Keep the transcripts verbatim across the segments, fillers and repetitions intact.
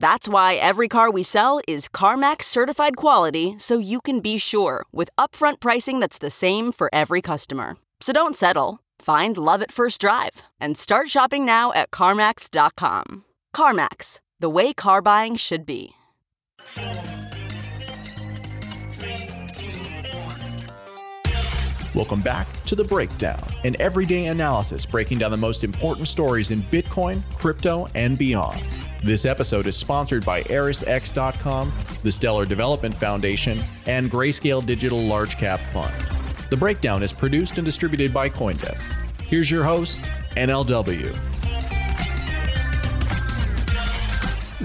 That's why every car we sell is CarMax certified quality, so you can be sure with upfront pricing that's the same for every customer. So don't settle. Find love at first drive and start shopping now at CarMax dot com. CarMax, the way car buying should be. Welcome back to The Breakdown, an everyday analysis breaking down the most important stories in Bitcoin, crypto, and beyond. This episode is sponsored by Eris X dot com, the Stellar Development Foundation, and Grayscale Digital Large Cap Fund. The Breakdown is produced and distributed by CoinDesk. Here's your host, N L W.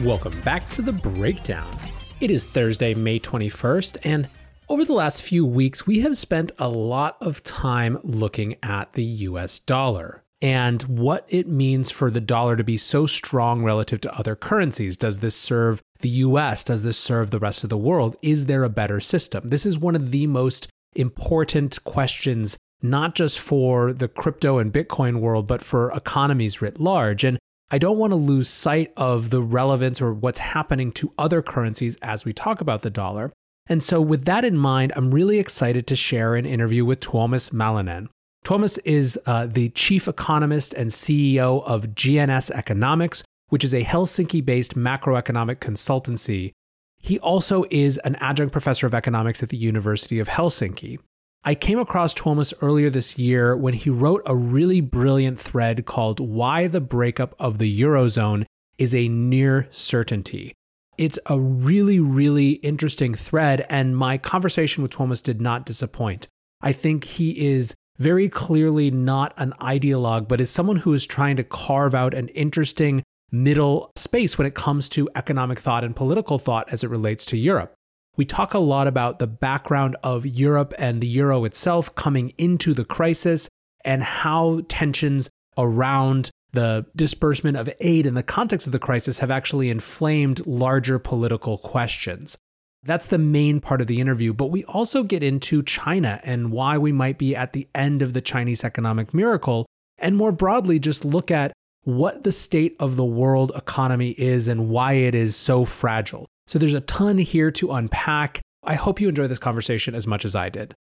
Welcome back to The Breakdown. It is Thursday, May twenty-first, and over the last few weeks, we have spent a lot of time looking at the U S dollar and what it means for the dollar to be so strong relative to other currencies. Does this serve the U S? Does this serve the rest of the world? Is there a better system? This is one of the most important questions, not just for the crypto and Bitcoin world, but for economies writ large. And I don't want to lose sight of the relevance or what's happening to other currencies as we talk about the dollar. And so with that in mind, I'm really excited to share an interview with Tuomas Malinen. Tuomas is uh, the chief economist and C E O of G N S Economics, which is a Helsinki-based macroeconomic consultancy. He also is an adjunct professor of economics at the University of Helsinki. I came across Tuomas earlier this year when he wrote a really brilliant thread called Why the Breakup of the Eurozone is a Near Certainty. It's a really, really interesting thread, and my conversation with Tuomas did not disappoint. I think he is very clearly not an ideologue, but is someone who is trying to carve out an interesting middle space when it comes to economic thought and political thought as it relates to Europe. We talk a lot about the background of Europe and the euro itself coming into the crisis and how tensions around the disbursement of aid in the context of the crisis have actually inflamed larger political questions. That's the main part of the interview, but we also get into China and why we might be at the end of the Chinese economic miracle, and more broadly, just look at what the state of the world economy is and why it is so fragile. So there's a ton here to unpack. I hope you enjoy this conversation as much as I did.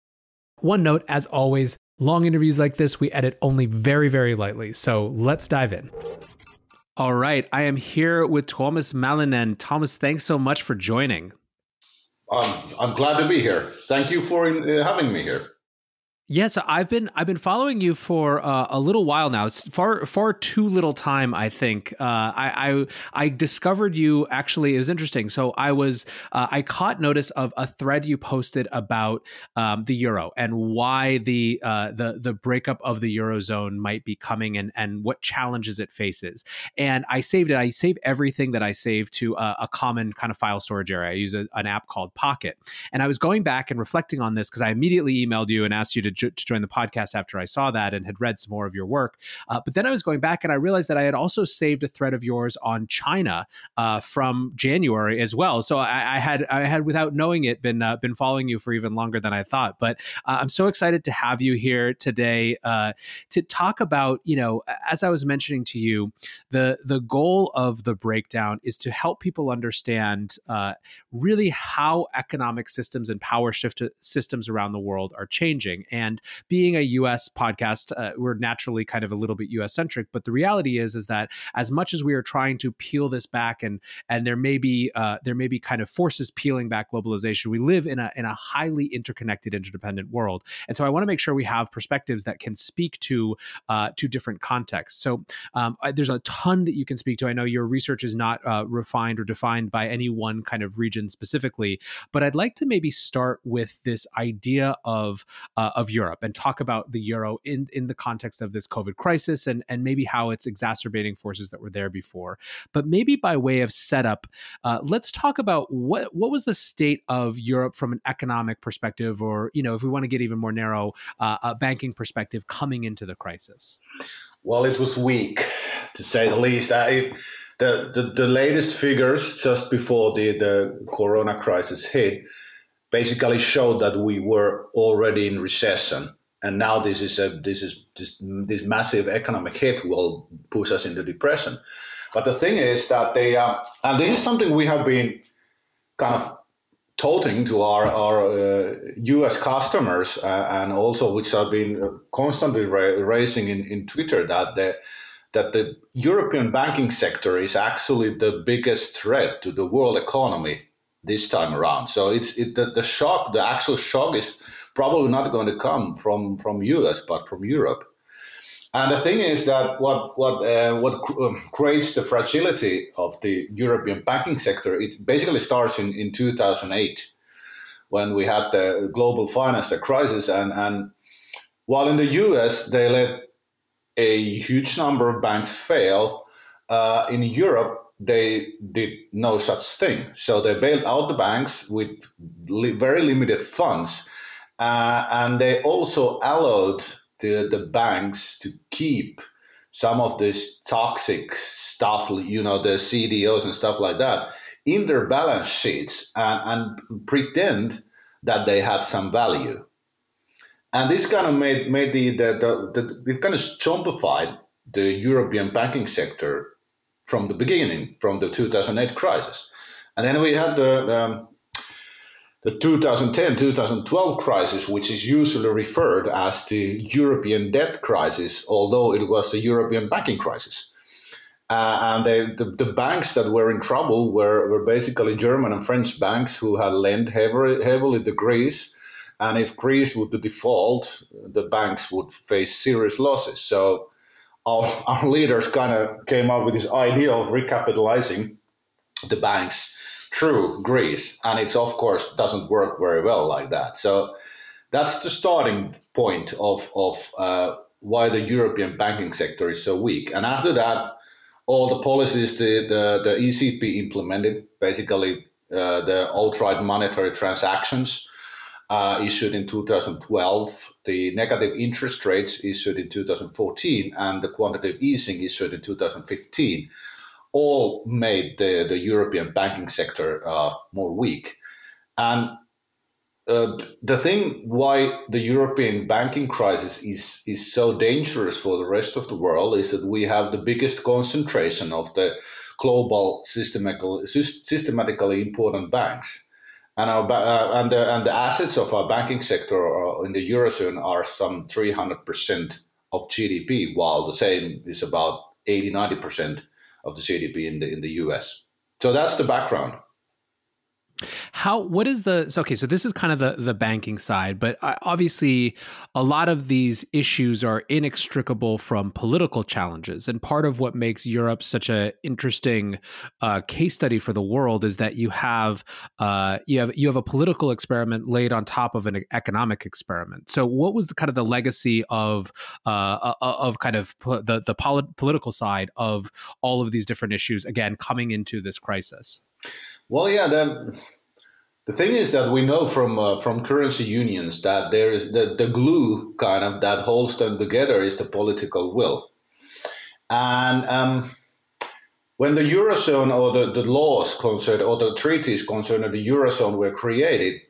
One note, as always, long interviews like this, we edit only very, very lightly. So let's dive in. All right. I am here with Tuomas Malinen. Tuomas, thanks so much for joining. Um, I'm glad to be here. Thank you for uh, having me here. Yes, yeah, so I've been I've been following you for uh, a little while now. It's far far too little time, I think. Uh, I, I I discovered you actually. It was interesting. So I was uh, I caught notice of a thread you posted about um, the euro and why the uh, the the breakup of the Eurozone might be coming and and what challenges it faces. And I saved it. I save everything that I save to a, a common kind of file storage area. I use a, an app called Pocket. And I was going back and reflecting on this because I immediately emailed you and asked you to. to join the podcast after I saw that and had read some more of your work. Uh, but then I was going back and I realized that I had also saved a thread of yours on China uh, from January as well. So I, I had, I had, without knowing it, been uh, been following you for even longer than I thought. But uh, I'm so excited to have you here today uh, to talk about, you know, as I was mentioning to you, the, the goal of The Breakdown is to help people understand uh, really how economic systems and power shift systems around the world are changing. And And being a U S podcast, uh, we're naturally kind of a little bit U S centric. But the reality is, is that as much as we are trying to peel this back, and and there may be uh, there may be kind of forces peeling back globalization, we live in a in a highly interconnected, interdependent world. And so I want to make sure we have perspectives that can speak to uh, to different contexts. So um, there's a ton that you can speak to. I know your research is not uh, refined or defined by any one kind of region specifically, but I'd like to maybe start with this idea of uh, of Europe and talk about the euro in in the context of this COVID crisis and and maybe how it's exacerbating forces that were there before. But maybe by way of setup, uh, let's talk about what what was the state of Europe from an economic perspective, or you know, if we want to get even more narrow, uh, a banking perspective coming into the crisis. Well, it was weak, to say the least. I, the, the the latest figures just before the, the corona crisis hit basically showed that we were already in recession, and now this is a this is this, this massive economic hit will push us into depression. But the thing is that they uh, and this is something we have been kind of touting to our our uh, U S customers, uh, and also which have been constantly ra- raising in, in Twitter, that the that the European banking sector is actually the biggest threat to the world economy this time around. So it's it the, the shock, the actual shock is probably not going to come from from U S but from Europe. And the thing is that what what uh, what creates the fragility of the European banking sector, it basically starts in, in two thousand eight, when we had the global financial crisis. And, and while in the U S they let a huge number of banks fail, uh, in Europe they did no such thing. So they bailed out the banks with li- very limited funds, uh, and they also allowed The, the banks to keep some of this toxic stuff, you know, the C D Os and stuff like that, in their balance sheets, and, and pretend that they had some value. And this kind of made, made the, the, the, the, it kind of zombified the European banking sector from the beginning, from the two thousand eight crisis. And then we had the, um, the two thousand ten to two thousand twelve crisis, which is usually referred as the European debt crisis, although it was the European banking crisis. Uh, and they, the, the banks that were in trouble were, were basically German and French banks who had lent heavily, heavily to Greece. And if Greece would default, the banks would face serious losses. So our, our leaders kind of came up with this idea of recapitalizing the banks through Greece, and it of course doesn't work very well like that. So that's the starting point of of uh, why the European banking sector is so weak. And after that, all the policies the the, the E C B implemented, basically uh, the outright monetary transactions uh, issued in two thousand twelve, the negative interest rates issued in two thousand fourteen, and the quantitative easing issued in two thousand fifteen. All made the, the European banking sector uh, more weak. And uh, the thing why the European banking crisis is, is so dangerous for the rest of the world is that we have the biggest concentration of the global systemical, systematically important banks. And, our, uh, and, the, and the assets of our banking sector in the Eurozone are some three hundred percent of G D P, while the same is about eighty to ninety percent of the G D P in the in the U S. So that's the background. How, what is the, so, okay, so this is kind of the, the banking side, but obviously a lot of these issues are inextricable from political challenges. And part of what makes Europe such an interesting uh, case study for the world is that you have, uh, you have, you have a political experiment laid on top of an economic experiment. So what was the kind of the legacy of, uh, of kind of the, the polit- political side of all of these different issues, again, coming into this crisis? Well, yeah, the, the thing is that we know from uh, from currency unions that there is the, the glue kind of that holds them together is the political will. And um, when the Eurozone or the, the laws concerned or the treaties concerning the Eurozone were created,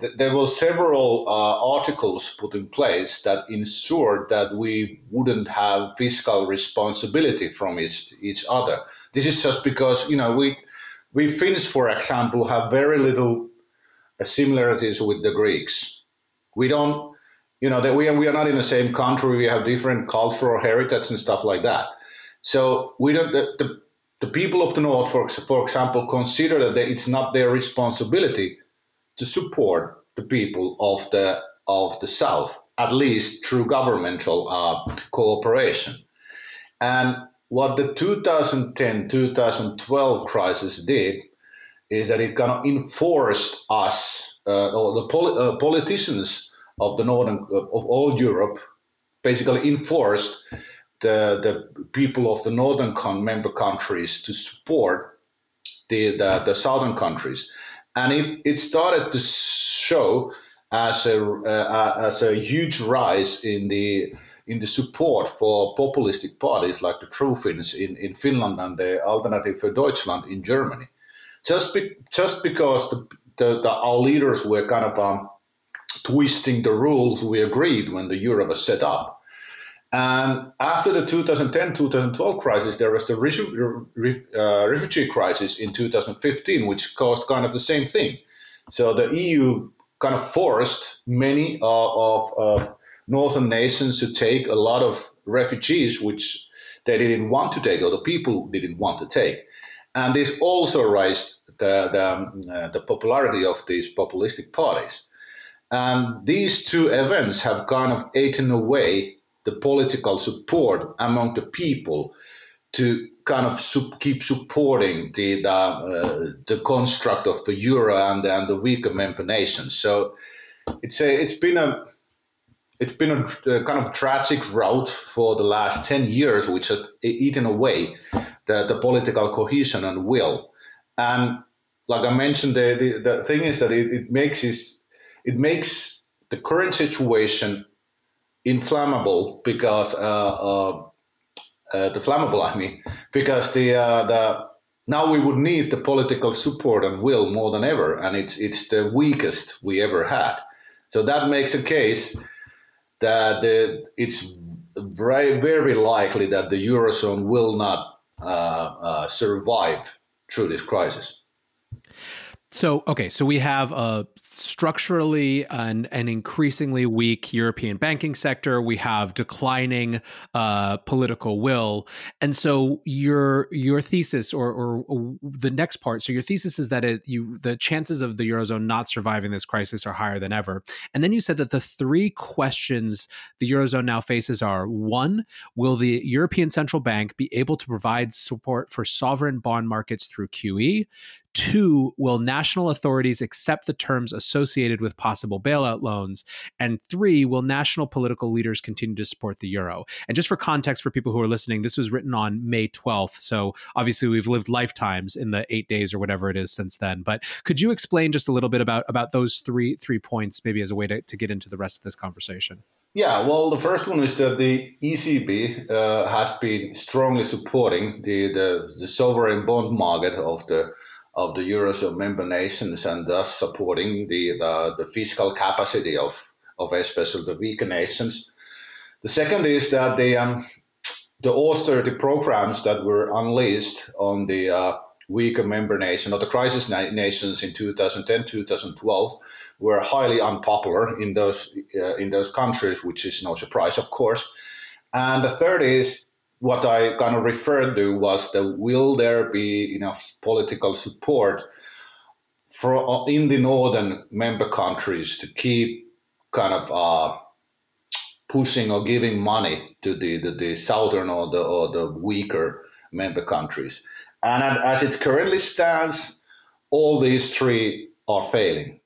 th- there were several uh, articles put in place that ensured that we wouldn't have fiscal responsibility from each, each other. This is just because, you know, we... We Finns, for example, have very little similarities with the Greeks. We don't You know, that we are, we are not in the same country. We have different cultural heritage and stuff like that. So we don't, the, the, the people of the North, for, for example, consider that they, it's not their responsibility to support the people of the of the South, at least through governmental uh, cooperation. And what the two thousand ten two thousand twelve crisis did is that it kind of enforced us, uh, or the pol- uh, politicians of the northern of all Europe, basically enforced the the people of the northern con- member countries to support the the, the southern countries, and it, it started to show as a uh, as a huge rise in the in the support for populistic parties like the True Finns in, in Finland and the Alternative for Deutschland in Germany, just be, just because the, the, the our leaders were kind of um, twisting the rules we agreed when the euro was set up. And after the two thousand ten two thousand twelve crisis, there was the uh, refugee crisis in two thousand fifteen, which caused kind of the same thing. So the E U kind of forced many uh, of uh, northern nations to take a lot of refugees, which they didn't want to take, or the people didn't want to take. And this also raised the, the, um, uh, the popularity of these populistic parties. And these two events have kind of eaten away the political support among the people to kind of sup- keep supporting the the, uh, the construct of the euro and, and the weaker member nations. So it's a it's been a it's been a, a kind of tragic route for the last ten years, which has eaten away the, the political cohesion and will. And like I mentioned, the the, the thing is that it, it makes this. It makes the current situation inflammable because uh, uh, uh, the flammable, I mean, because the uh, the now we would need the political support and will more than ever, and it's it's the weakest we ever had. So that makes a case that the, it's very very likely that the Eurozone will not uh, uh, survive through this crisis. So, okay, so we have a structurally and an increasingly weak European banking sector. We have declining uh, political will. And so your your thesis or, or the next part, so your thesis is that it, you the chances of the Eurozone not surviving this crisis are higher than ever. And then you said that the three questions the Eurozone now faces are, one, will the European Central Bank be able to provide support for sovereign bond markets through Q E? Two, will national authorities accept the terms associated with possible bailout loans? And three, will national political leaders continue to support the euro? And just for context for people who are listening, this was written on May twelfth. So obviously we've lived lifetimes in the eight days or whatever it is since then. But could you explain just a little bit about, about those three three points, maybe as a way to, to get into the rest of this conversation? Yeah, well, the first one is that the E C B uh, has been strongly supporting the, the, the sovereign bond market of the of the Eurozone member nations, and thus supporting the, the, the fiscal capacity of, of especially the weaker nations. The second is that the, um, the austerity programs that were unleashed on the uh, weaker member nation or the crisis na- nations in two thousand ten two thousand twelve were highly unpopular in those, uh, in those countries, which is no surprise, of course. And the third is what I kind of referred to was the will there be enough political support for in the northern member countries to keep kind of uh, pushing or giving money to the, the, the southern or the, or the weaker member countries. And as it currently stands, all these three are failing.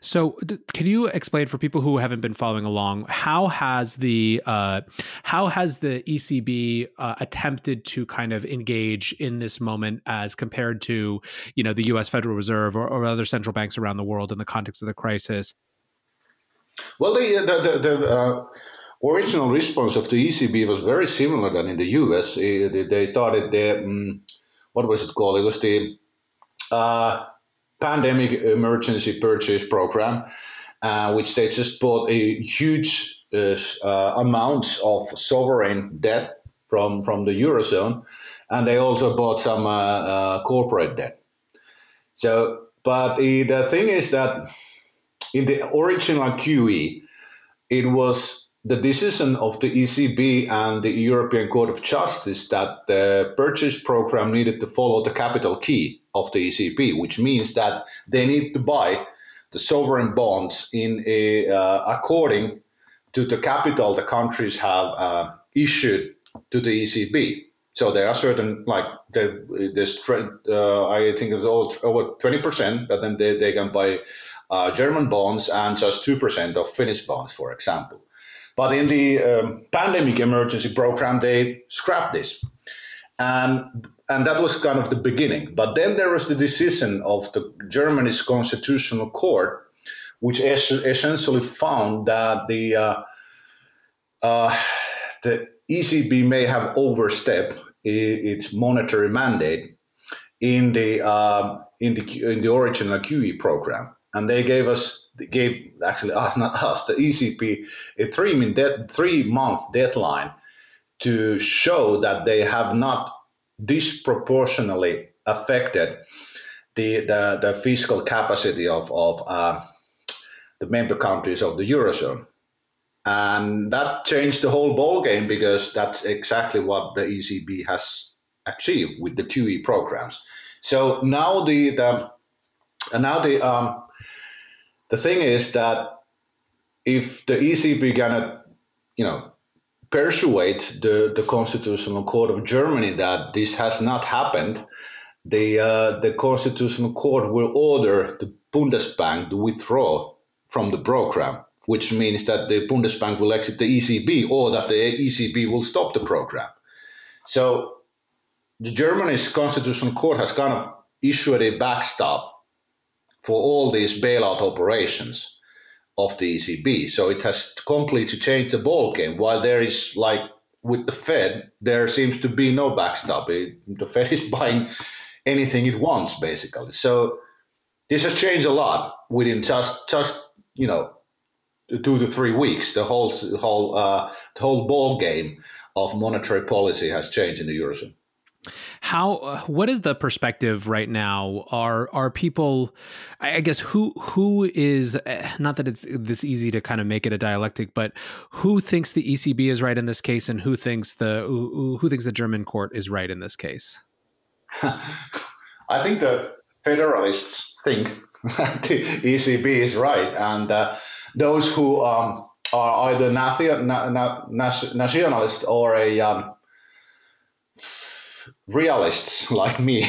So can you explain for people who haven't been following along, how has the uh, how has the E C B uh, attempted to kind of engage in this moment as compared to, you know, the U S Federal Reserve or, or other central banks around the world in the context of the crisis? Well, the, the, the, the uh, original response of the E C B was very similar than in the U S. They started the, um, what was it called? It was the... Uh, Pandemic Emergency Purchase Program, uh, which they just bought a huge uh, uh, amounts of sovereign debt from, from the Eurozone, and they also bought some uh, uh, corporate debt. So, but the, the thing is that in the original Q E, it was the decision of the E C B and the European Court of Justice that the purchase program needed to follow the capital key of the E C B, which means that they need to buy the sovereign bonds in a, uh, according to the capital the countries have uh, issued to the E C B. So there are certain, like the the uh, I think it's over twenty percent, but then they, they can buy uh, German bonds and just two percent of Finnish bonds, for example. But in the um, pandemic emergency program, they scrapped this, and and that was kind of the beginning. But then there was the decision of the Germany's Constitutional Court, which es- essentially found that the uh, uh, the E C B may have overstepped its monetary mandate in the uh, in the in the original Q E program, and they gave us they gave actually us not us the E C B a three de- three month deadline to show that they have not disproportionately affected the the, the fiscal capacity of of uh, the member countries of the Eurozone. And that changed the whole ballgame, because that's exactly what the E C B has achieved with the Q E programs. So now the, the and now the um, the thing is that if the E C B gonna, you know, persuade the, the Constitutional Court of Germany that this has not happened, the uh, the Constitutional Court will order the Bundesbank to withdraw from the program, which means that the Bundesbank will exit the E C B, or that the E C B will stop the program. So the Germany's Constitutional Court has kind of issued a backstop for all these bailout operations of the E C B. So it has completely changed the ballgame. While there is, like with the Fed, there seems to be no backstop. It, the Fed is buying anything it wants, basically. So this has changed a lot within just, just you know, two to three weeks. The whole whole uh, the whole ball game of monetary policy has changed in the Eurozone. How? Uh, what is the perspective right now? Are are people? I guess who who is? Not that it's this easy to kind of make it a dialectic, but who thinks the E C B is right in this case, and who thinks the who, who thinks the German court is right in this case? I think the federalists think the E C B is right, and. Uh, Those who um, are either nationalists or a um, realists like me,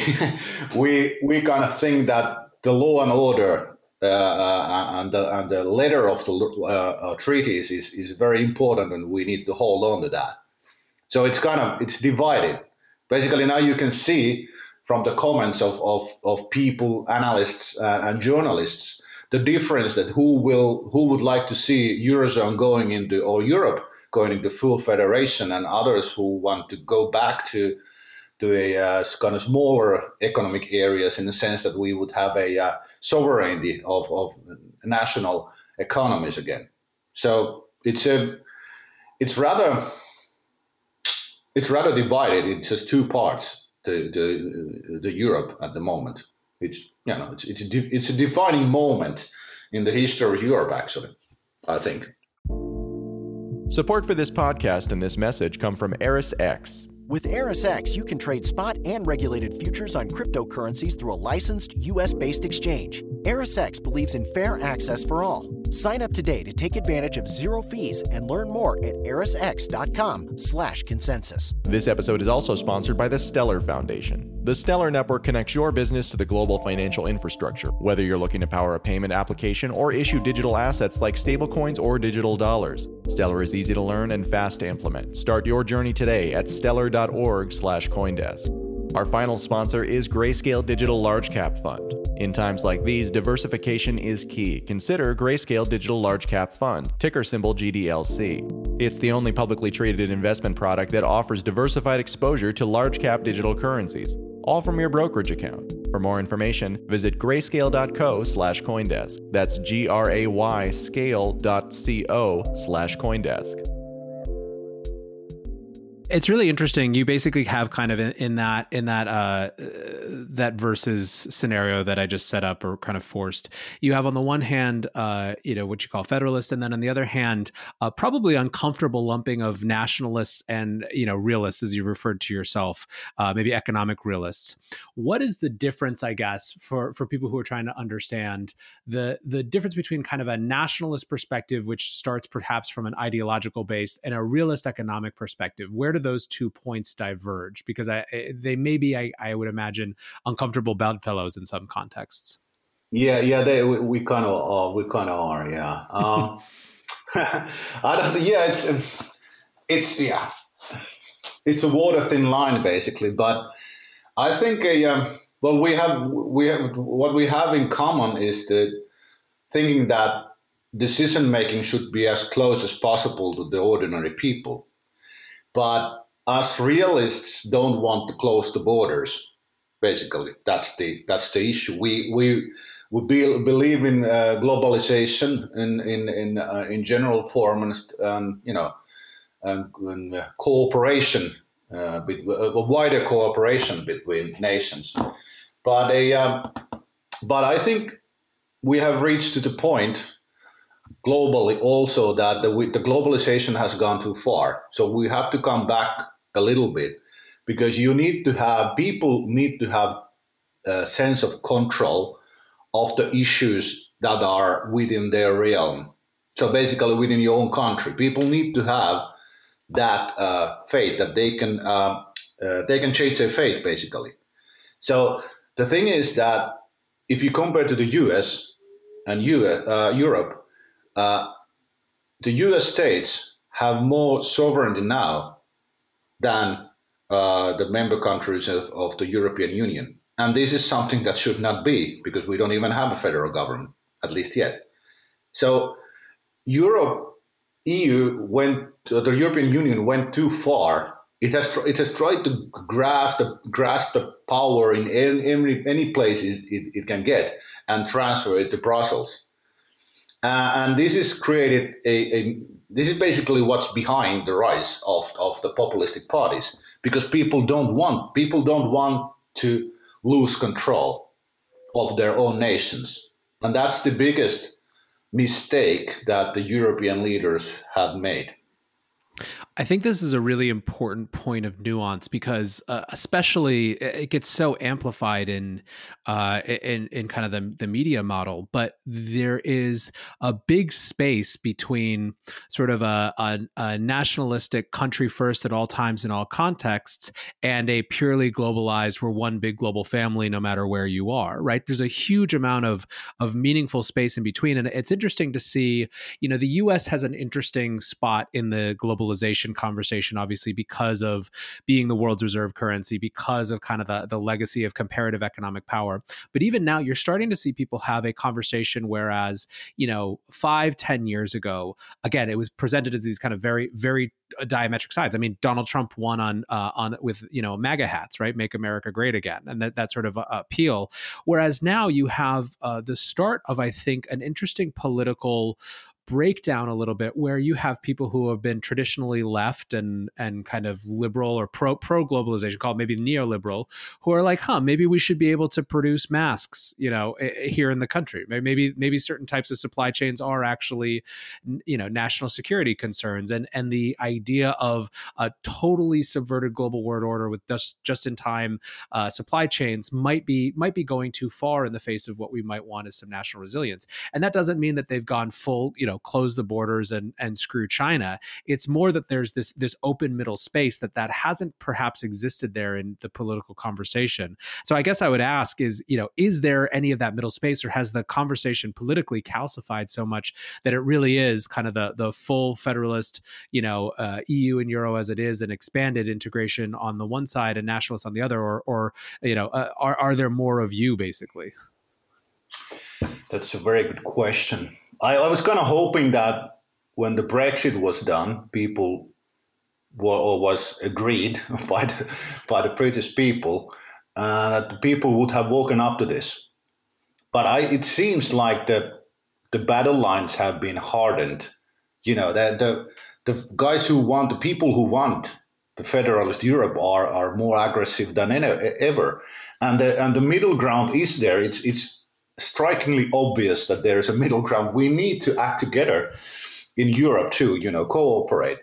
we we kind of think that the law and order uh, and, the, and the letter of the uh, treaties is, is very important, and we need to hold on to that. So it's kind of it's divided. Basically, now you can see from the comments of of, of people, analysts uh, and journalists, the difference that who will who would like to see Eurozone going into, or Europe going into full federation, and others who want to go back to to a uh, kind of smaller economic areas, in the sense that we would have a uh, sovereignty of, of national economies again. So it's a it's rather it's rather divided. It's just two parts to the the Europe at the moment. It's you know it's it's a, it's a defining moment in the history of Europe, actually, I think. Support for this podcast and this message come from ErisX. With ErisX, you can trade spot and regulated futures on cryptocurrencies through a licensed U S-based exchange. ErisX believes in fair access for all. Sign up today to take advantage of zero fees and learn more at erisx dot com slash consensus. This episode is also sponsored by the Stellar Foundation. The Stellar Network connects your business to the global financial infrastructure. Whether you're looking to power a payment application or issue digital assets like stablecoins or digital dollars, Stellar is easy to learn and fast to implement. Start your journey today at stellar dot org slash coindesk. Our final sponsor is Grayscale Digital Large Cap Fund. In times like these, diversification is key. Consider Grayscale Digital Large Cap Fund, ticker symbol G D L C. It's the only publicly traded investment product that offers diversified exposure to large cap digital currencies, all from your brokerage account. For more information, visit grayscale dot co slash coindesk. That's G R A Y scale dot co slash coindesk. It's really interesting. You basically have kind of in, in that in that uh, that versus scenario that I just set up or kind of forced. You have on the one hand, uh, you know, what you call federalists, and then on the other hand, uh, probably uncomfortable lumping of nationalists and, you know, realists, as you referred to yourself, uh, maybe economic realists. What is the difference, I guess, for for people who are trying to understand the the difference between kind of a nationalist perspective, which starts perhaps from an ideological base, and a realist economic perspective? Where do those two points diverge? Because I, they may be, I, I would imagine, uncomfortable bedfellows in some contexts. Yeah, yeah, they we, we kind of are, we kind of are, yeah. Um, I don't, yeah, it's it's yeah, it's a water thin line basically. But I think, uh, well, we have we have, what we have in common is the thinking that decision making should be as close as possible to the ordinary people. But us realists don't want to close the borders. Basically, that's the that's the issue. We we we be, believe in uh, globalization in in in, uh, in general form, and um, you know, um, and, uh, cooperation, uh, be, uh, wider cooperation between nations. But a um, but I think we have reached to the point globally also that the, the globalization has gone too far. So we have to come back a little bit, because you need to have, people need to have a sense of control of the issues that are within their realm. So basically within your own country, people need to have that uh, faith that they can, uh, uh, they can change their fate basically. So the thing is that if you compare to the U S and U S, uh, Europe, Uh, the U S states have more sovereignty now than uh, the member countries of, of the European Union. And this is something that should not be, because we don't even have a federal government, at least yet. So Europe, E U went, the European Union went too far. It has it has tried to grasp the, grasp the power in any, any place it, it can get and transfer it to Brussels. Uh, and this has created a, a. This is basically what's behind the rise of, of the populistic parties, because people don't want people don't want to lose control of their own nations, and that's the biggest mistake that the European leaders have made. I think this is a really important point of nuance, because uh, especially it gets so amplified in uh, in, in kind of the, the media model, but there is a big space between sort of a, a, a nationalistic country first at all times in all contexts and a purely globalized, we're one big global family no matter where you are, right? There's a huge amount of, of meaningful space in between. And it's interesting to see, you know, the U S has an interesting spot in the globalization conversation, obviously, because of being the world's reserve currency, because of kind of the, the legacy of comparative economic power. But even now, you're starting to see people have a conversation, whereas, you know, five, ten years ago, again, it was presented as these kind of very, very diametric sides. I mean, Donald Trump won on uh, on with, you know, MAGA hats, right? Make America Great Again. And that, that sort of uh, appeal. Whereas now you have uh, the start of, I think, an interesting political breakdown a little bit, where you have people who have been traditionally left and and kind of liberal or pro pro globalization, called maybe neoliberal, who are like, huh, maybe we should be able to produce masks, you know, here in the country. Maybe maybe certain types of supply chains are actually, you know, national security concerns, and and the idea of a totally subverted global world order with just just in time uh, supply chains might be might be going too far in the face of what we might want is some national resilience. And that doesn't mean that they've gone full, you know, close the borders and and screw China. It's more that there's this this open middle space that that hasn't perhaps existed there in the political conversation. So I guess I would ask is, you know, is there any of that middle space, or has the conversation politically calcified so much that it really is kind of the the full federalist, you know, uh, E U and Euro as it is, and expanded integration on the one side and nationalists on the other, or, or you know, uh, are, are there more of you basically? That's a very good question. I, I was kind of hoping that when the Brexit was done, people were, or was agreed by the, by the British people, uh, that the people would have woken up to this. But I, it seems like the the battle lines have been hardened. You know, the the, the guys who want, the people who want the Federalist Europe are are more aggressive than any, ever, and the, and the middle ground is there. It's it's strikingly obvious that there is a middle ground. We need to act together in Europe too, you know, cooperate.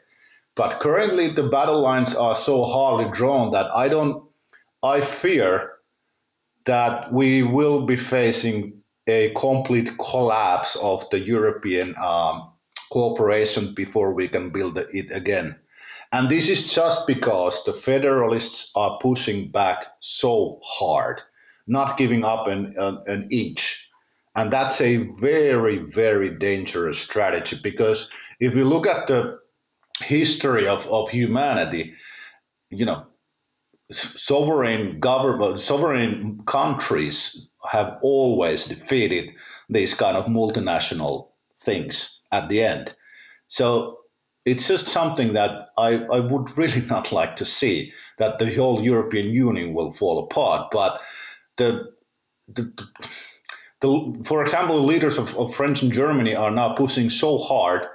But currently the battle lines are so hardly drawn that I don't. I fear that we will be facing a complete collapse of the European um, cooperation before we can build it again. And this is just because the federalists are pushing back so hard, not giving up an, an, an inch. And that's a very, very dangerous strategy, because if you look at the history of, of humanity, you know, sovereign government, sovereign countries have always defeated these kind of multinational things at the end. So it's just something that I, I would really not like to see, that the whole European Union will fall apart. But the, the, the for example, leaders of, of France and Germany are now pushing so hard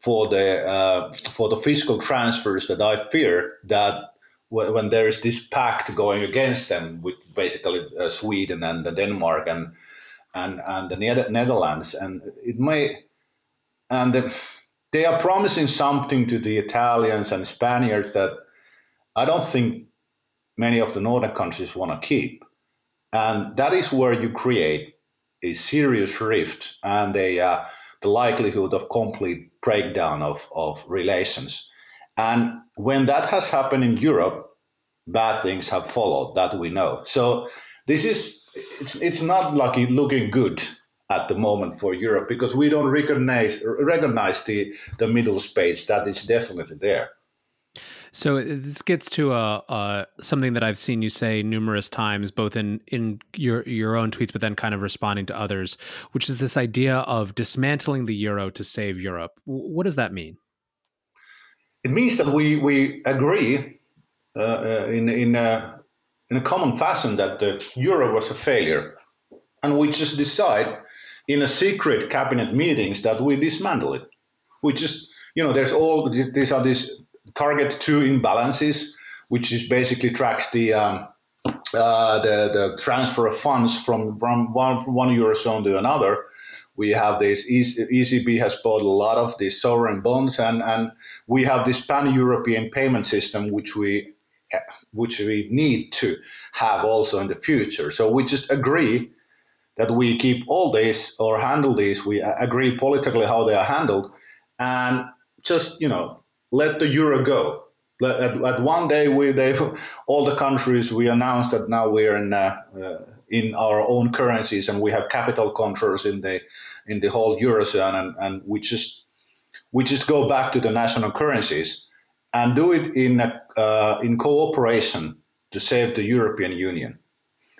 for the uh, for the fiscal transfers that I fear that when there is this pact going against them with basically uh, Sweden and uh, Denmark and and and the Netherlands, and it may and the, they are promising something to the Italians and Spaniards that I don't think many of the northern countries want to keep, and that is where you create a serious rift and a uh, the likelihood of complete breakdown of of relations. And when that has happened in Europe, bad things have followed, that we know. So this is, it's, it's not lucky looking good at the moment for Europe, because we don't recognize recognize the, the middle space that is definitely there. So this gets to uh, uh, something that I've seen you say numerous times, both in, in your your own tweets, but then kind of responding to others, which is this idea of dismantling the euro to save Europe. What does that mean? It means that we we agree uh, in in a in a common fashion that the euro was a failure, and we just decide in a secret cabinet meetings that we dismantle it. We just, you know, there's all these are these Target two imbalances, which is basically tracks the um, uh, the the transfer of funds from from one from one eurozone to another. We have this, E C B has bought a lot of these sovereign bonds, and, and we have this pan-European payment system, which we which we need to have also in the future. So we just agree that we keep all these or handle these. We agree politically how they are handled, and just, you know, let the euro go. Let, at, at one day, we they, all the countries, we announced that now we're in uh, uh, in our own currencies, and we have capital controls in the in the whole Eurozone, and, and we just we just go back to the national currencies and do it in a, uh, in cooperation to save the European Union.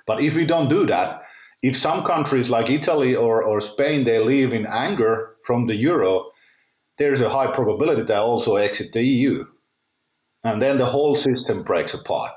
But if we don't do that, if some countries like Italy or, or Spain, they leave in anger from the euro, there's a high probability that also exit the E U, and then the whole system breaks apart.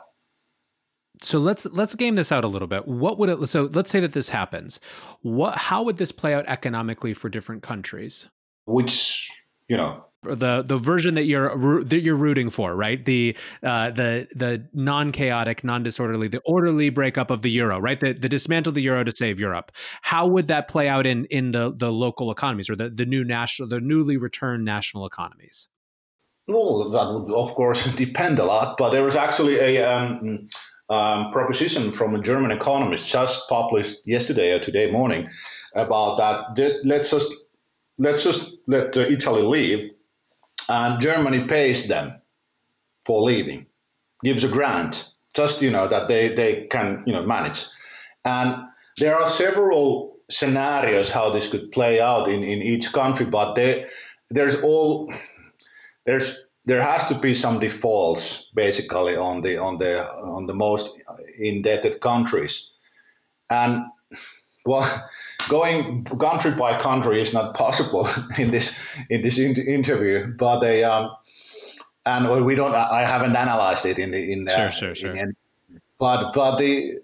So let's let's game this out a little bit. What would it? So let's say that this happens. What? How would this play out economically for different countries? Which, you know, the the version that you're that you're rooting for, right? The uh, the the non-chaotic, non-disorderly, the orderly breakup of the euro, right? The the dismantle the euro to save Europe. How would that play out in in the the local economies, or the the new national, the newly returned national economies? Well, that would of course depend a lot, but there was actually a. Um, Um, proposition from a German economist just published yesterday or today morning about that. Let's just let's just let Italy leave, and Germany pays them for leaving, gives a grant, just, you know, that they they can, you know, manage. And there are several scenarios how this could play out in, in each country, but they, there's all there's. There has to be some defaults, basically, on the on the on the most indebted countries, and well, going country by country is not possible in this in this interview. But they um, and we don't. I haven't analyzed it in the in the. Sure, sure, sure. In, but but the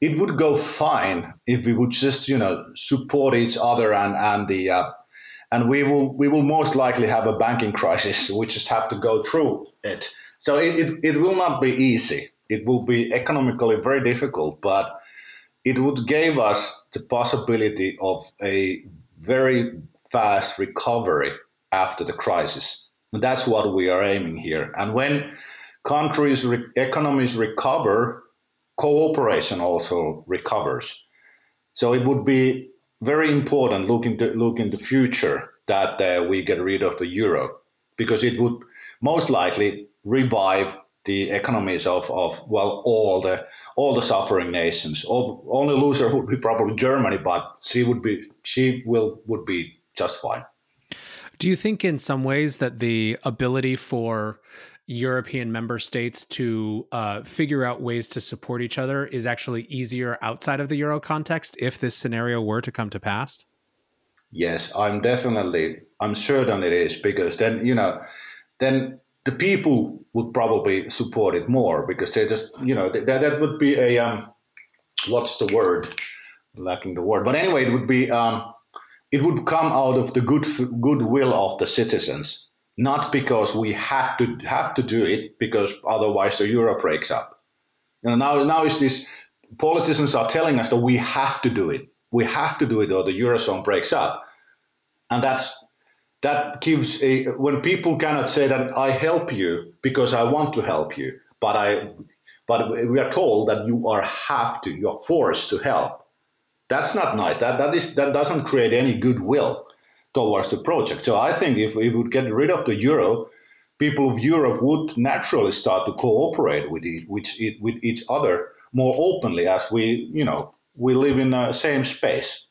it would go fine if we would just, you know, support each other and and the. Uh, and we will we will most likely have a banking crisis. We just have to go through it. So it, it, it will not be easy. It will be economically very difficult, but it would give us the possibility of a very fast recovery after the crisis. And that's what we are aiming here. And when countries' re- economies recover, cooperation also recovers. So it would be very important looking to look in the future that uh, we get rid of the euro, because it would most likely revive the economies of, of well all the all the suffering nations. All, only loser would be probably Germany, but she would be she will would be just fine. Do you think in some ways that the ability for European member states to uh, figure out ways to support each other is actually easier outside of the euro context if this scenario were to come to pass? Yes, I'm definitely, I'm certain it is, because then, you know, then the people would probably support it more, because they just, you know, that that would be a, um, what's the word? Lacking the word. But anyway, it would be, um, it would come out of the good goodwill of the citizens, not because we had to have to do it, because otherwise the euro breaks up. You know, now now is this politicians are telling us that we have to do it. We have to do it, or the eurozone breaks up. And that's that gives a when people cannot say that I help you because I want to help you, but I but we are told that you are have to, you are forced to help. That's not nice. That that is that doesn't create any goodwill towards the project. So I think if we would get rid of the euro, people of Europe would naturally start to cooperate with each, with each, with each other more openly, as we you know we live in the same space.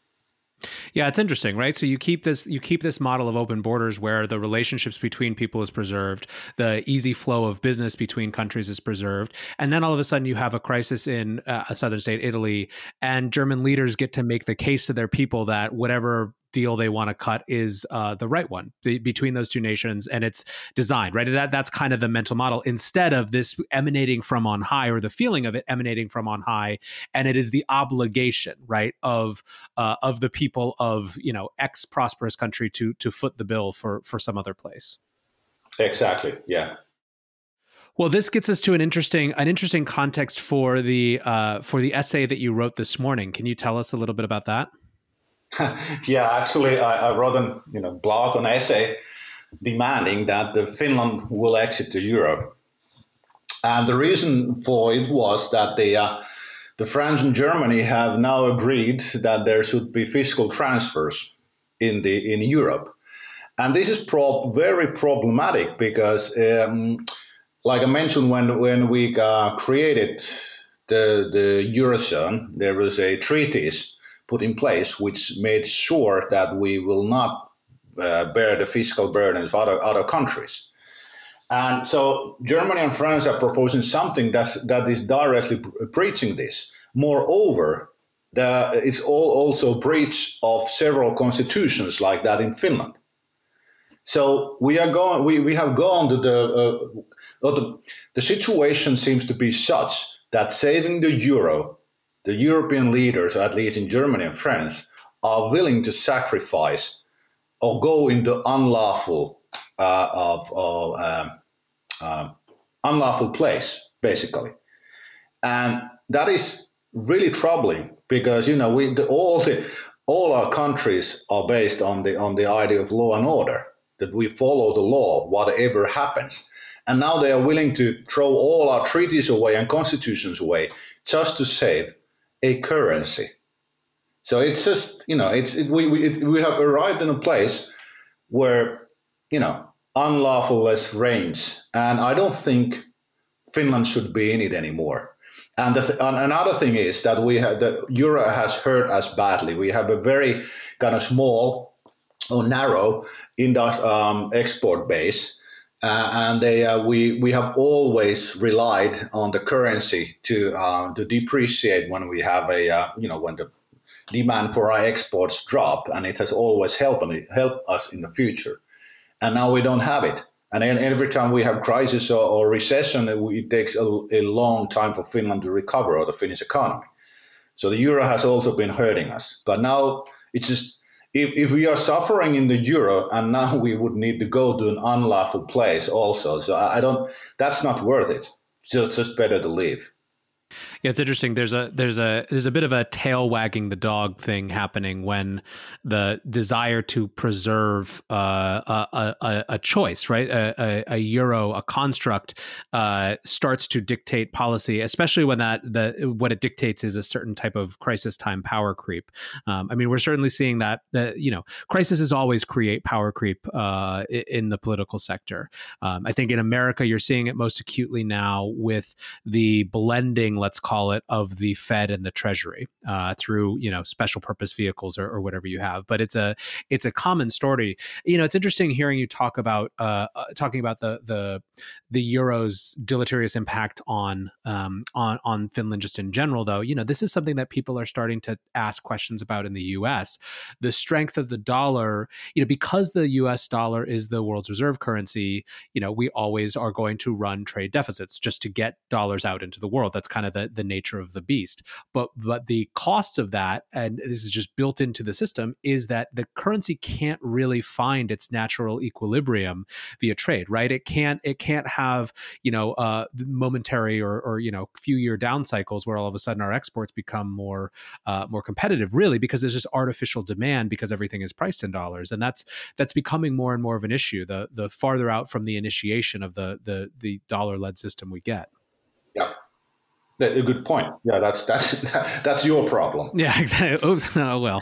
Yeah, it's interesting, right? So you keep this you keep this model of open borders where the relationships between people is preserved, the easy flow of business between countries is preserved, and then all of a sudden you have a crisis in uh, a southern state, Italy, and German leaders get to make the case to their people that whatever deal they want to cut is uh, the right one the, between those two nations, and it's designed, right? That that's kind of the mental model, instead of this emanating from on high, or the feeling of it emanating from on high, and it is the obligation, right, of uh, of the people of you know X prosperous country to to foot the bill for for some other place. Exactly. Yeah. Well, this gets us to an interesting an interesting context for the uh, for the essay that you wrote this morning. Can you tell us a little bit about that? Yeah, actually, I, I wrote a you know, blog, an essay, demanding that the Finland will exit to Europe. And the reason for it was that the, uh, the France and Germany have now agreed that there should be fiscal transfers in the in Europe. And this is prob- very problematic because, um, like I mentioned, when, when we uh, created the, the Eurozone, there was a treaties put in place, which made sure that we will not uh, bear the fiscal burden of other, other countries. And so Germany and France are proposing something that's, that is directly pre- breaching this. Moreover, the, it's all also breach of several constitutions like that in Finland. So we are going. We, we have gone to the, uh, the... The situation seems to be such that saving the euro, the European leaders, at least in Germany and France, are willing to sacrifice or go into unlawful, uh, of, of, uh, uh, unlawful place, basically, and that is really troubling because you know we the, all the, all our countries are based on the on the idea of law and order, that we follow the law whatever happens, and now they are willing to throw all our treaties away and constitutions away just to save a currency. So it's just, you know, it's it, we we it, we have arrived in a place where, you know, unlawfulness reigns, and I don't think Finland should be in it anymore. And the th- another thing is that we have the euro has hurt us badly. We have a very kind of small or narrow industry um, export base. Uh, and they, uh, we we have always relied on the currency to uh, to depreciate when we have a uh, you know when the demand for our exports drop, and it has always helped help us in the future. And now we don't have it. And then every time we have crisis or, or recession, it, it takes a, a long time for Finland to recover, or the Finnish economy. So the euro has also been hurting us. But now it's just if, if we are suffering in the euro, and now we would need to go to an unlawful place also. So I don't, that's not worth it. So it's just better to leave. Yeah, it's interesting. There's a there's a there's a bit of a tail wagging the dog thing happening when the desire to preserve uh, a, a a choice, right, a, a, a euro, a construct, uh, starts to dictate policy, especially when that the what it dictates is a certain type of crisis time power creep. Um, I mean, we're certainly seeing that that you know crises always create power creep uh, in the political sector. Um, I think in America you're seeing it most acutely now with the blending, let's call it, of the Fed and the Treasury uh, through, you know, special purpose vehicles or, or whatever you have. But it's a it's a common story. You know, it's interesting hearing you talk about uh, uh, talking about the the the euro's deleterious impact on um, on on Finland just in general. Though, you know, this is something that people are starting to ask questions about in the U S. The strength of the dollar, you know, because the U S dollar is the world's reserve currency. You know, we always are going to run trade deficits just to get dollars out into the world. That's kind of the, the nature of the beast. But but the cost of that, and this is just built into the system, is that the currency can't really find its natural equilibrium via trade, right? It can't it can't have, you know, uh, momentary or, or, you know, few year down cycles where all of a sudden our exports become more uh, more competitive, really, because there's just artificial demand because everything is priced in dollars. And that's that's becoming more and more of an issue, the the farther out from the initiation of the the, the dollar-led system we get. Yeah. A good point. Yeah, that's that's that's your problem. Yeah, exactly. Oops. Oh well.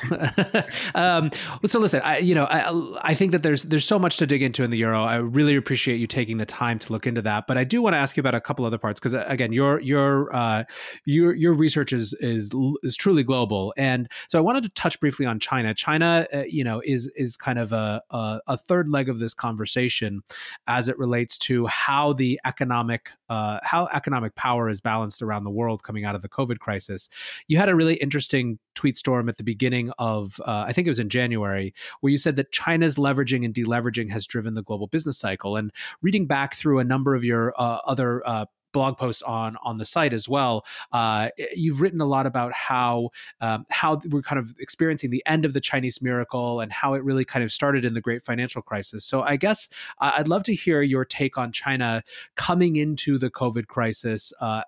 um, so listen, I, you know, I I think that there's there's so much to dig into in the euro. I really appreciate you taking the time to look into that. But I do want to ask you about a couple other parts because again, your your uh, your your research is is is truly global, and so I wanted to touch briefly on China. China, uh, you know, is is kind of a, a a third leg of this conversation as it relates to how the economic uh, how economic power is balanced around the the world coming out of the COVID crisis. You had a really interesting tweet storm at the beginning of, uh, I think it was in January, where you said that China's leveraging and deleveraging has driven the global business cycle. And reading back through a number of your uh, other uh, blog posts on on the site as well, uh, you've written a lot about how um, how we're kind of experiencing the end of the Chinese miracle and how it really kind of started in the great financial crisis. So I guess I'd love to hear your take on China coming into the COVID crisis uh,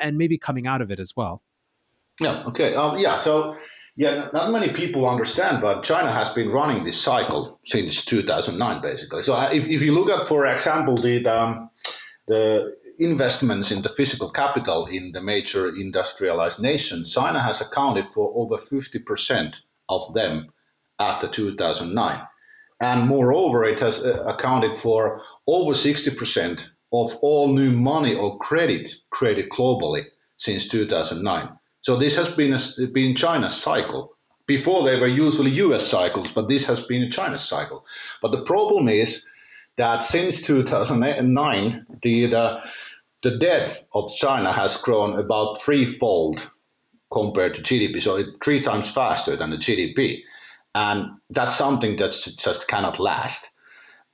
and maybe coming out of it as well. Yeah. Okay. Um, yeah. So yeah, not many people understand, but China has been running this cycle since two thousand nine, basically. So if, if you look at, for example, the um, the investments in the physical capital in the major industrialized nations, China has accounted for over fifty percent of them after two thousand nine. And moreover, it has accounted for over sixty percent of all new money or credit created globally since two thousand nine. So this has been a, been China's cycle. Before they were usually U S cycles, but this has been China's cycle. But the problem is that since two thousand nine, the, the the debt of China has grown about threefold compared to G D P, so it's three times faster than the G D P, and that's something that just cannot last.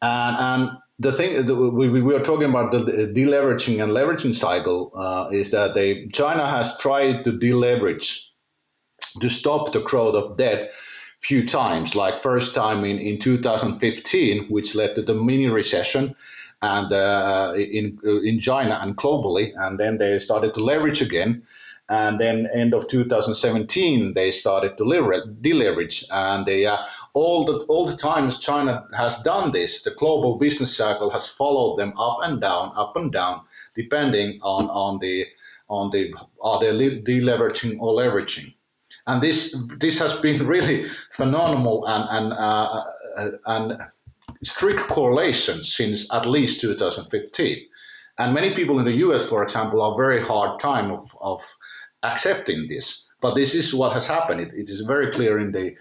And and the thing we we were talking about, the deleveraging and leveraging cycle, uh, is that they China has tried to deleverage to stop the growth of debt few times, like first time in, in two thousand fifteen, which led to the mini recession and uh, in in China and globally, and then they started to leverage again, and then end of two thousand seventeen they started to deleverage, and they uh, all the all the times China has done this, the global business cycle has followed them up and down, up and down, depending on on the on the are they deleveraging or leveraging. And this this has been really phenomenal and and uh, and strict correlation since at least two thousand fifteen. And many people in the U S, for example, are very hard time of, of accepting this. But this is what has happened. It, it is very clear in the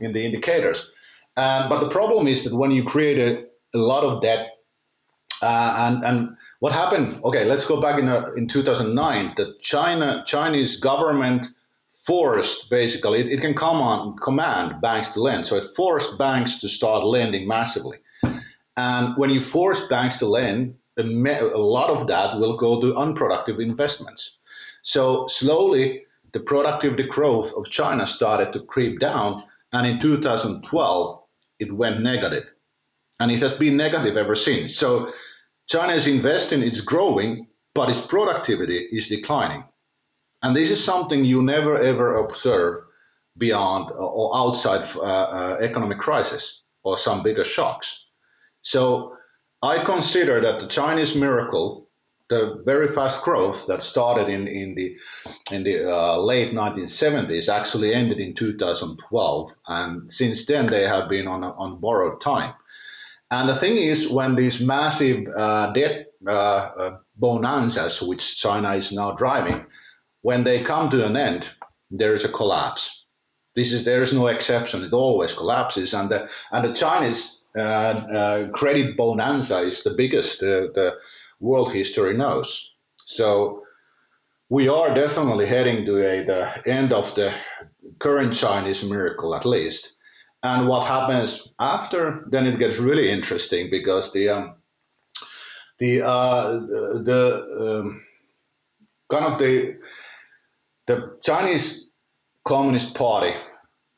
in the indicators. Uh, but the problem is that when you create a, a lot of debt, uh, and and what happened? Okay, let's go back in a, in two thousand nine. The China Chinese government forced, basically, it, it can come on command banks to lend. So it forced banks to start lending massively. And when you force banks to lend, a, me- a lot of that will go to unproductive investments. So slowly, the productivity growth of China started to creep down, And in two thousand twelve, it went negative. And it has been negative ever since. So China is investing, it's growing, but its productivity is declining. And this is something you never, ever observe beyond or outside uh, uh, economic crisis or some bigger shocks. So I consider that the Chinese miracle, the very fast growth that started in, in the in the uh, late nineteen seventies actually ended in two thousand twelve. And since then, they have been on, on borrowed time. And the thing is, when these massive uh, debt uh, uh, bonanzas, which China is now driving, when they come to an end, there is a collapse. This is there is no exception. It always collapses. And the and the Chinese uh, uh, credit bonanza is the biggest uh, the world history knows. So we are definitely heading to a, the end of the current Chinese miracle, at least. And what happens after? Then it gets really interesting because the um, the uh, the um, kind of the the Chinese Communist Party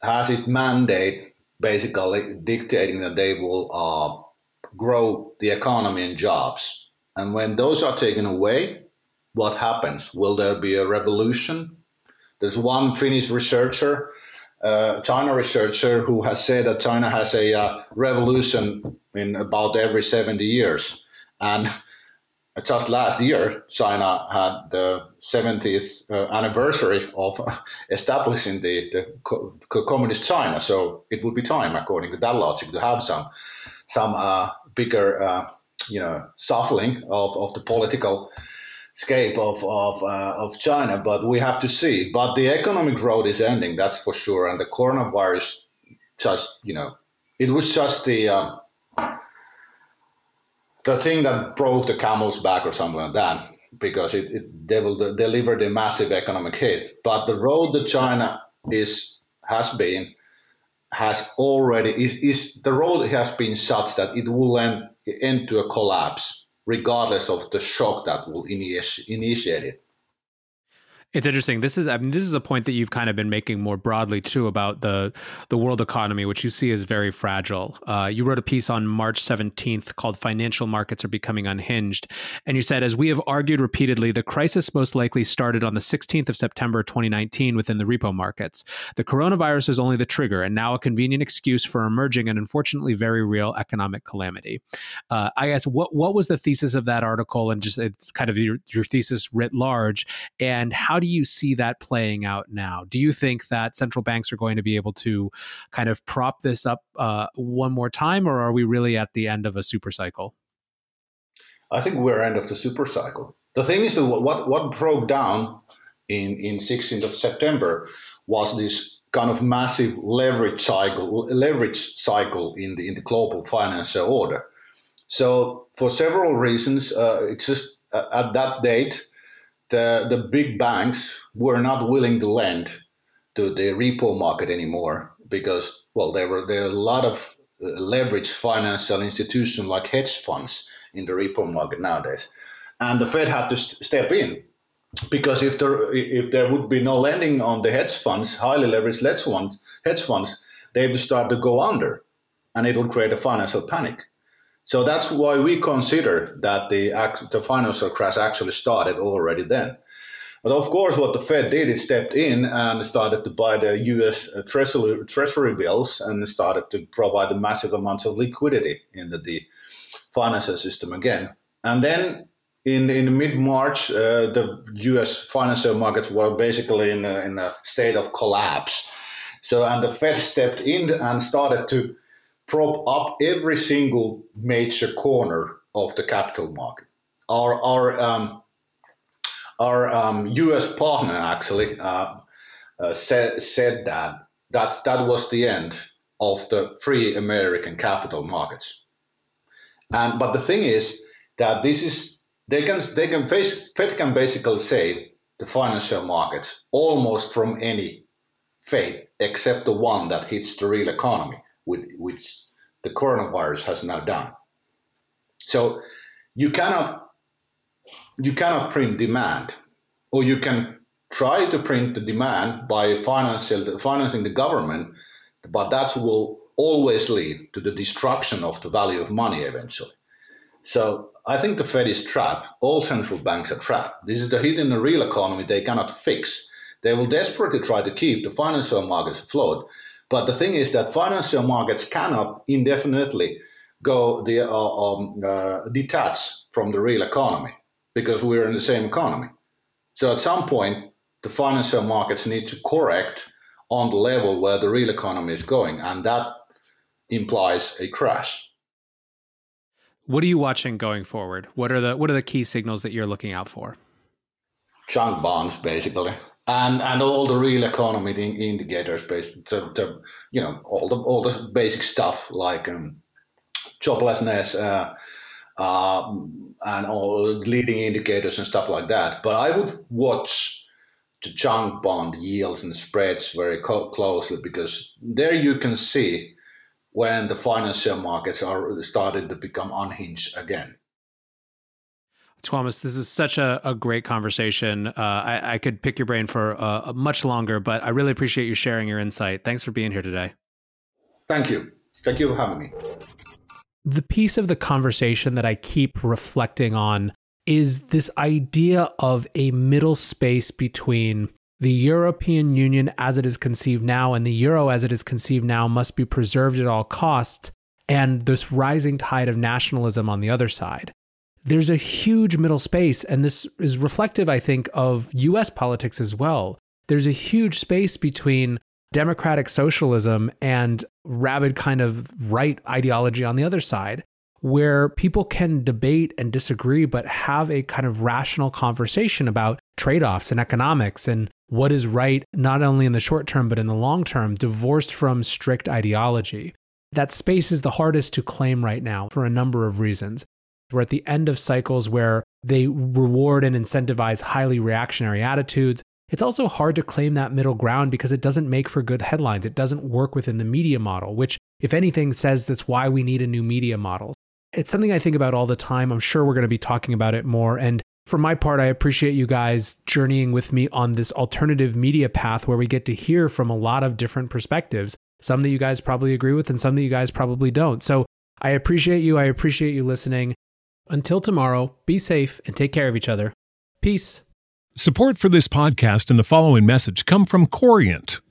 has its mandate basically dictating that they will uh, grow the economy and jobs. And when those are taken away, what happens? Will there be a revolution? There's one Finnish researcher. Uh, China researcher who has said that China has a uh, revolution in about every seventy years, and just last year China had the seventieth uh, anniversary of establishing the, the co- communist China. So it would be time, according to that logic, to have some some uh, bigger uh, you know shuffling of, of the political scape of of, uh, of China, but we have to see. But the economic growth is ending, that's for sure. And the coronavirus, just you know, it was just the uh, the thing that broke the camel's back or something like that, because it, it they will deliver the massive economic hit. But the road that China is has been has already is is the road has been such that it will end end to a collapse, regardless of the shock that will initi- initiate it. It's interesting. This is, I mean, this is a point that you've kind of been making more broadly too about the the world economy, which you see is very fragile. Uh, you wrote a piece on March seventeenth called "Financial Markets Are Becoming Unhinged," and you said, "As we have argued repeatedly, the crisis most likely started on the sixteenth of September twenty nineteen within the repo markets. The coronavirus is only the trigger, and now a convenient excuse for emerging and unfortunately very real economic calamity." Uh, I guess what what was the thesis of that article, and just it's kind of your, your thesis writ large, and how do you see that playing out now? Do you think that central banks are going to be able to kind of prop this up uh, one more time, or are we really at the end of a super cycle? I think we're end of the super cycle. The thing is that what, what broke down in, in sixteenth of September was this kind of massive leverage cycle, leverage cycle in the in the global financial order. So for several reasons, uh, it's just uh, at that date, The, the big banks were not willing to lend to the repo market anymore because, well, there were there were a lot of leveraged financial institutions like hedge funds in the repo market nowadays, and the Fed had to st- step in because if there if there would be no lending on the hedge funds, highly leveraged hedge funds, hedge funds, they would start to go under, and it would create a financial panic. So that's why we consider that the the financial crash actually started already then. But of course, what the Fed did is stepped in and started to buy the U S Treasury, treasury bills and started to provide a massive amount of liquidity in the, the financial system again. And then in, in mid-March, uh, the U S financial markets were basically in a, in a state of collapse. So and the Fed stepped in and started to prop up every single major corner of the capital market. Our our um, our um, U S partner actually uh, uh, said said that that that was the end of the free American capital markets. And but the thing is that this is they can they can face, Fed can basically save the financial markets almost from any fate except the one that hits the real economy, which the coronavirus has now done. So you cannot you cannot print demand, or you can try to print the demand by financial, financing the government But that will always lead to the destruction of the value of money eventually. So I think the Fed is trapped. All central banks are trapped. This is the hidden real economy they cannot fix. They will desperately try to keep the financial markets afloat. But the thing is that financial markets cannot indefinitely go the, uh, um, uh, detach from the real economy because we're in the same economy. So at some point, the financial markets need to correct on the level where the real economy is going, and that implies a crash. What are you watching going forward? What are the what are the key signals that you're looking out for? Junk bonds, basically, and and all the real economy indicators, basically, you know, all the all the basic stuff like um, joblessness uh, uh, and all leading indicators and stuff like that. But I would watch the junk bond yields and spreads very co- closely, because there you can see when the financial markets are starting to become unhinged again. Tuomas, this is such a, a great conversation. Uh, I, I could pick your brain for uh, much longer, but I really appreciate you sharing your insight. Thanks for being here today. Thank you. Thank you for having me. The piece of the conversation that I keep reflecting on is this idea of a middle space between the European Union as it is conceived now and the euro as it is conceived now must be preserved at all costs, and this rising tide of nationalism on the other side. There's a huge middle space, and this is reflective, I think, of U S politics as well. There's a huge space between democratic socialism and rabid kind of right ideology on the other side, where people can debate and disagree, but have a kind of rational conversation about trade-offs and economics and what is right, not only in the short term, but in the long term, divorced from strict ideology. That space is the hardest to claim right now for a number of reasons. We're at the end of cycles where they reward and incentivize highly reactionary attitudes. It's also hard to claim that middle ground because it doesn't make for good headlines. It doesn't work within the media model, which, if anything, says that's why we need a new media model. It's something I think about all the time. I'm sure we're going to be talking about it more. And for my part, I appreciate you guys journeying with me on this alternative media path where we get to hear from a lot of different perspectives, some that you guys probably agree with and some that you guys probably don't. So I appreciate you. I appreciate you listening. Until tomorrow, be safe and take care of each other. Peace. Support for this podcast and the following message come from Corient.